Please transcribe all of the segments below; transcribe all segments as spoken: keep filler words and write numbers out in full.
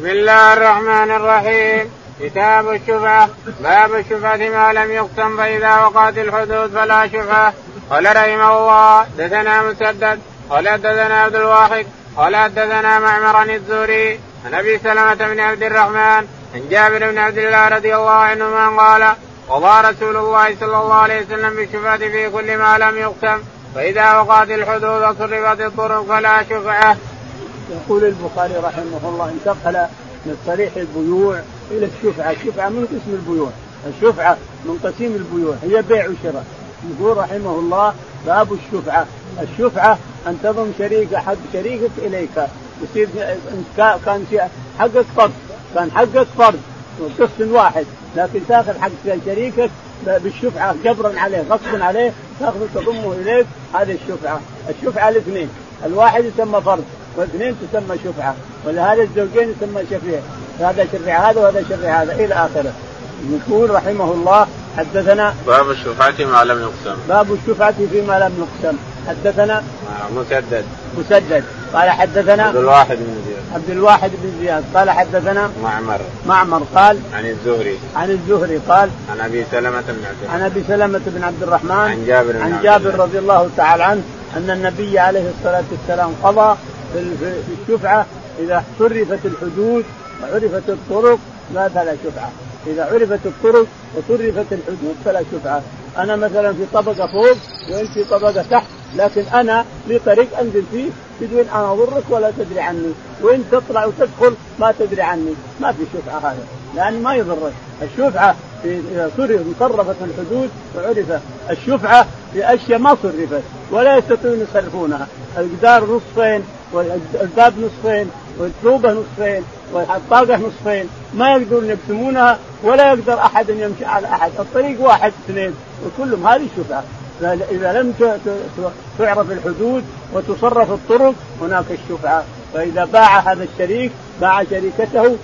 بسم الله الرحمن الرحيم. كتاب الشفعة. باب الشفعة ما لم يقسم فإذا وقعت الحدود فلا شفعة. قال رحمه الله: دثنا مسدد قال دثنا عبد الواحد قال دثنا معمر الزهري عن أبي سلمة بن عبد الرحمن عن جابر بن عبد الله رضي الله عنهما قال: قضى رسول الله صلى الله عليه وسلم بالشفعة في كل ما لم يقسم، فإذا وقعت الحدود وصرفت الطرق فلا شفعة. يقول البخاري رحمه الله: انتقل من صريح البيوع إلى الشفعة. الشفعة من قسم البيوع، الشفعة من قسم البيوع هي بيع وشراء. يقول رحمه الله: باب الشفعة. الشفعة أن تضم شريك أحد شريكك إليك، يصير كان حقك فرض، كان حقك فرض قسط واحد، لكن تأخذ حق شريكك بالشفعة جبرا عليه غصبا عليه، تأخذ تضمه إليك. هذه الشفعة. الشفعة الاثنين، الواحد يسمى فرض والاثنين تسمى شفعة، ولهذا الزوجين يسمى شفيع، هذا شفيع هذا وهذا شفيع هذا إلى آخره. يقول رحمه الله: حدثنا باب الشفعة ما لم يقسم. باب الشفعة فيما لم يقسم. حدثنا مسدد مسدد قال حدثنا عبد الواحد بن زياد عبد الواحد بن زياد قال حدثنا معمر معمر قال عن الزهري عن الزهري قال عن أبي سلمة بن عبد الرحمن عن أبي سلمة بن عبد الرحمن عن جابر عن جابر رضي الله تعالى عنه أن النبي عليه الصلاة والسلام قضى في الشفعة: إذا صرفت الحدود وعرفت الطرق لا فلا شفعة. إذا عرفت الطرق وصرفت الحدود فلا شفعة. أنا مثلا في طبقة فوق وإنت في طبقة تحت، لكن أنا لي طريق أنزل فيه بدون أن أضرك ولا تدري عني، وإنت تطلع وتدخل ما تدري عني، ما في شفعة هذا، لأن ما يضرك. الشفعة إذا صرفت الحدود وعرفت. الشفعة في أشياء ما صرفت ولا يستطيعون يصرفونها. الجدار نصفين والباب نصفين والثوبة نصفين والحطاقة نصفين، ما يقدرون يقسمونها ولا يقدر أحد أن يمشي على أحد، الطريق واحد اثنين وكلهم. هذه الشفعة. إذا لم تعرف الحدود وتصرف الطرق هناك الشفعة. فإذا باع هذا الشريك باع شريكته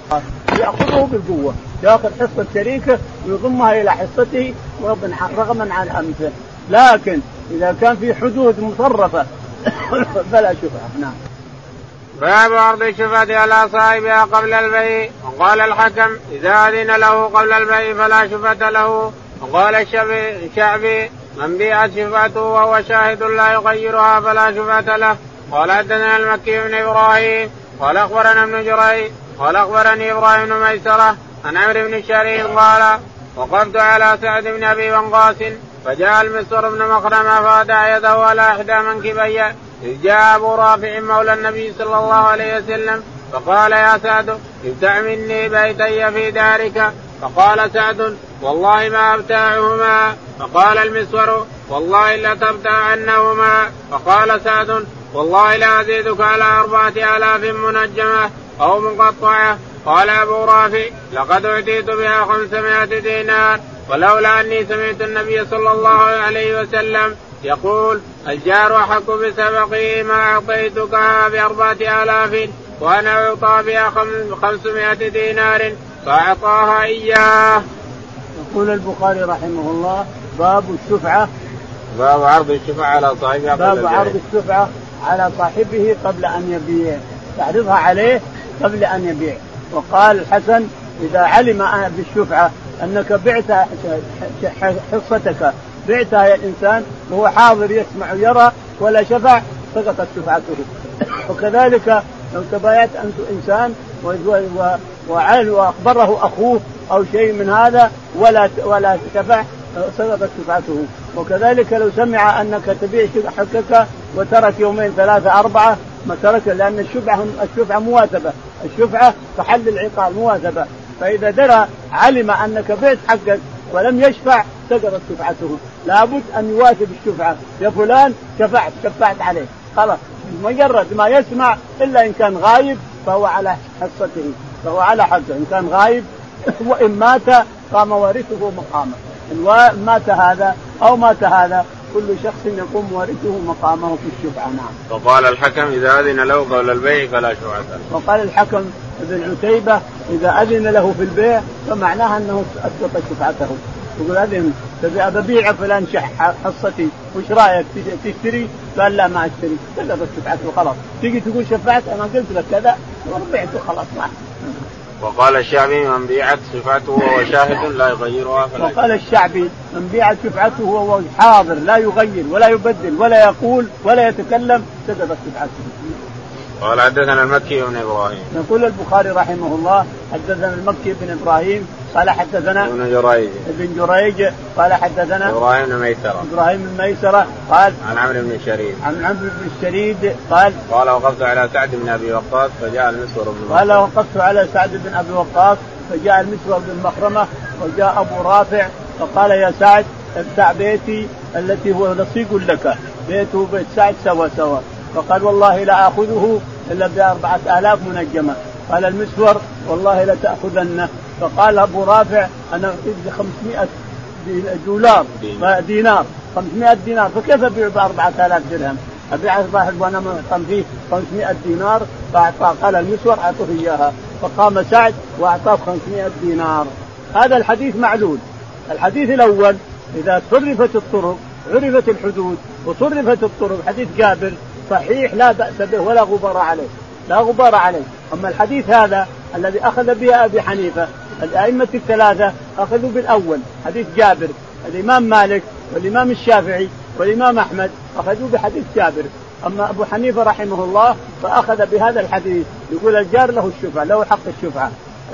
يأخذه بالقوة، يأخذ حصة شريكه ويضمها إلى حصته رغما عن أمثله، لكن إذا كان في حدود مصرفة فلا شفعة. نعم. باب عرض الشفعة على صاحبها قبل البيع. وقال الحكم: إذا أذن له قبل البيع فلا شفعة له. وقال الشعبي: من بيعت شفعته وهو شاهد لا يغيرها فلا شفعة له. قال حدثنا المكي بن إبراهيم قال أخبرنا ابن جريج قال أخبرني إبراهيم بن ميسرة عن عمرو بن شريح قال: وقفت على سعد بن أبي وقاص فجاء المسور بن مخرمة فوضع يده على إحدى منكبيه، إذ جاء أبو رافع مولى النبي صلى الله عليه وسلم فقال: يا سعد، ابتع مني بيتي في دارك. فقال سعد: والله ما أبتاعهما. فقال المسور: والله لا تبتع عنهما. فقال سعد: والله لا أزيدك على أربعة آلاف منجمة أو مقطعة. قال أبو رافع: لقد أعطيت بها خمسمائة دينار، ولولا أني سمعت النبي صلى الله عليه وسلم يقول: الجار أحق بسبقه ما أعطيتكها بأربعة آلاف، وأنا أعطى بها خمسمائة دينار، فأعطاها إياه. يقول البخاري رحمه الله: باب الشفعة. باب عرض الشفعة على صاحبها قبل باب عرض الشفعة على صاحبه قبل أن يبيع، تعرضها عليه قبل أن يبيع. وقال الحسن: إذا علم بالشفعة أنك بعت حصتك، بعتها يا الإنسان وهو حاضر يسمع يرى ولا شفع، سقطت شفعته. وكذلك لو تبايعت أنت إنسان وعال وأخبره أخوه أو شيء من هذا ولا ولا شفع، سقطت شفعته. وكذلك لو سمع أنك تبيع حقك وترك يومين ثلاثة أربعة ما ترك، لأن الشفعة الشفعة مواثبة، الشفعة فحل العقاب مواثبة. فإذا درى علم أنك بعت حقك ولم يشفع سقطت شفعته. لابد أن يواثب الشفعة: يا فلان شفعت شفعت عليه. خلاص، مجرد ما يسمع إلا إن كان غايب فهو على حصته، فهو على حقه إن كان غايب، وإن مات قام ورثه مقامه، إن مات هذا أو مات هذا كل شخص يقوم ورثه مقامه في الشفعة. نعم. وقال الحكم: إذا أذن له قبل البيع فلا شفعة له. وقال الحكم ابن عتيبة: إذا أذن له في البيع فمعناها أنه أسقط شفعته. يقول: أذن ببيع فلان شح حصتي، وش رأيك تشتري؟ قال: لا ما أشتري. سقطت شفعته. خلاص، تيجي تقول شفعت أنا قلت لك كذا، وربعته خلاص ما. وقال الشعبي من بيعت شفعته وهو شاهد لا يغيرها فلا. وقال الشعبي من بيعت شفعته وهو حاضر لا يغير ولا يبدل ولا يقول ولا يتكلم سدبت شفعته. قال حدثنا المكي بن إبراهيم. يقول البخاري رحمه الله حدثنا المكي بن إبراهيم قال حدثنا ابن جريج ابن جريج قال حدثنا إبراهيم بن ميسرة إبراهيم بن ميسرة قال عن عمرو بن الشريد عن عمرو بن الشريد قال قال وقفت على سعد بن أبي وقاص فجاء المسور بن المخرمة قال وقفت على سعد بن أبي وقاص فجاء المسور بن المخرمة وجاء أبو رافع فقال يا سعد ابتع بيتي التي هو لصيق لك بيته بيت سعد سوا سوا فقال والله لا آخذه إلا بأربعة آلاف منجمة قال المسور والله لا تأخذنه فقال أبو رافع أنا أريد خمسمائة دولار دينار خمسمائة دينار فكيف أبيع بأربعة آلاف درهم أبيع الواحد وأنا معطم فيه خمسمائة دينار فقال المسور أعطه إياها فقام سعد وأعطاه خمسمائة دينار. هذا الحديث معلول. الحديث الأول إذا صرفت الطرق عرفت الحدود وصرفت الطرق حديث جابر صحيح لا بأس به ولا غبار عليه لا غبار عليه. أما الحديث هذا الذي أخذ به أبي حنيفة الأئمة الثلاثة أخذوا بالأول حديث جابر. الإمام مالك والإمام الشافعي والإمام أحمد أخذوا بحديث جابر. أما أبو حنيفة رحمه الله فأخذ بهذا الحديث يقول الجار له الشفعة له حق الشفعة.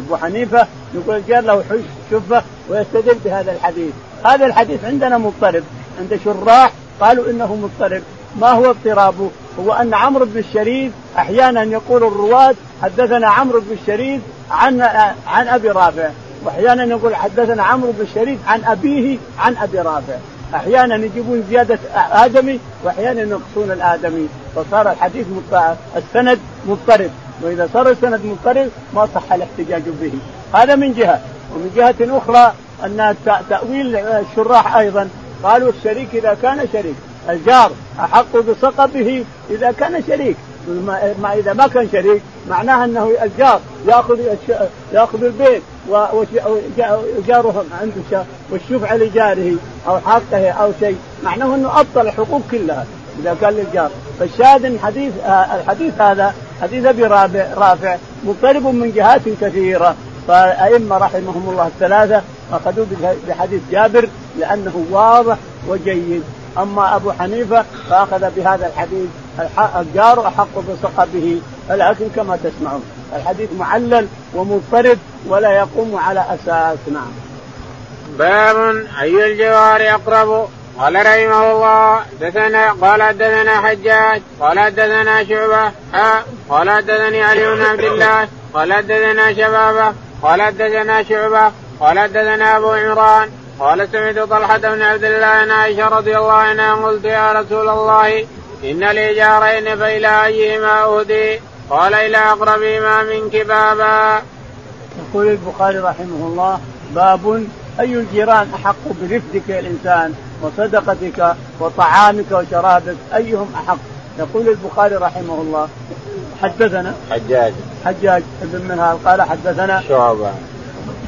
أبو حنيفة يقول الجار له الشفعة ويستدل بهذا الحديث. هذا الحديث عندنا مضطرب عند شراح قالوا إنه مضطرب. ما هو اضطرابه؟ هو أن عمرو بن الشريد أحيانا يقول الرواة حدثنا عمرو بن الشريد عن عن أبي رافع وأحيانا يقول حدثنا عمرو بن الشريد عن أبيه عن أبي رافع. أحيانا يجيبون زيادة آدمي وأحيانا ينقصون الآدمي فصار الحديث مضطرب السند مضطرب. وإذا صار السند مضطرب ما صح الاحتجاج به. هذا من جهة. ومن جهة أخرى أن تأويل الشراح أيضا قالوا الشريك إذا كان شريك الجار أحق بصقبه إذا كان شريك. ما إذا ما كان شريك معناها أنه الجار يأخذ يأخذ البيت وجاره عنده والشفعة لجاره أو حقه أو شيء معناه أنه أبطل الحقوق كلها إذا كان للجار. فالشاهد الحديث الحديث هذا حديث أبي رافع مضطرب من جهات كثيرة. فأئمة رحمهم الله الثلاثة أخذوا بحديث جابر لأنه واضح وجيد. أما أبو حنيفة فأخذ بهذا الحديث الجار أحق بصقبه. ولكن كما تسمعون الحديث معلل ومضطرب ولا يقوم على أساس. نعم. باب أي الجوار أقرب. قال رحمه الله دثنا قال حدثنا حجاج قال حدثنا شعبة قال حدثني علي بن عبد الله قال حدثنا شبابة قال حدثنا شعبة قال حدثنا أبو عمران قال سمعت طلحة بن عبد الله بن عائشة رضي الله عنها قلت يا رسول الله إن لي جارين فإلى أيهما أهدي؟ قال إلى أقربهما منك بابا. يقول البخاري رحمه الله باب أي الجيران أحق برفدك الإنسان وصدقتك وطعامك وشرابك أيهم أحق. يقول البخاري رحمه الله حدثنا حجاج حجاج بن منهل قال حدثنا شعبة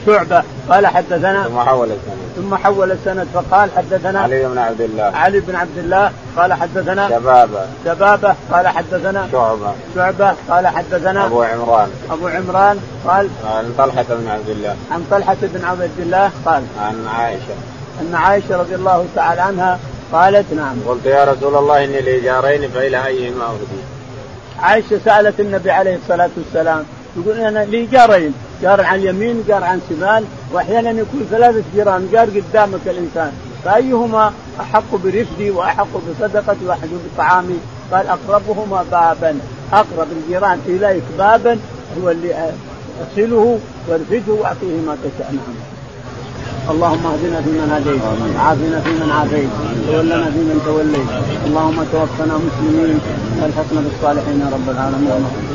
شعبة قال حدثنا ثم حول السند ثم حول السند فقال حدثنا علي بن عبد الله علي بن عبد الله قال حدثنا شبابة شبابة قال حدثنا شعبة شعبة قال حدثنا أبو عمران أبو عمران قال عن طلحة بن عبد الله عن طلحة بن عبد الله قال عن عائشة أن عائشة رضي الله تعالى عنها قالت نعم قلت يا رسول الله إني لي جارين فإلى أيهما أهدي؟ عائشة سألت النبي عليه الصلاة والسلام يقول أنا لي جارين جار عن يمين جار عن شمال وأحيانا يكون ثلاثة جيران جار قدامك الإنسان فأيهما أحق برفدي وأحق بصدقتي وأحق بطعامي؟ قال أقربهما بابا أقرب الجيران إليك بابا هو اللي أصله وارفده وأعطيه ما تشاء. نعم. اللهم اهدنا فيمن هديت وعافنا فيمن عافيت وتولنا فيمن توليت اللهم توفنا مسلمين والحقنا بالصالحين يا رب العالمين.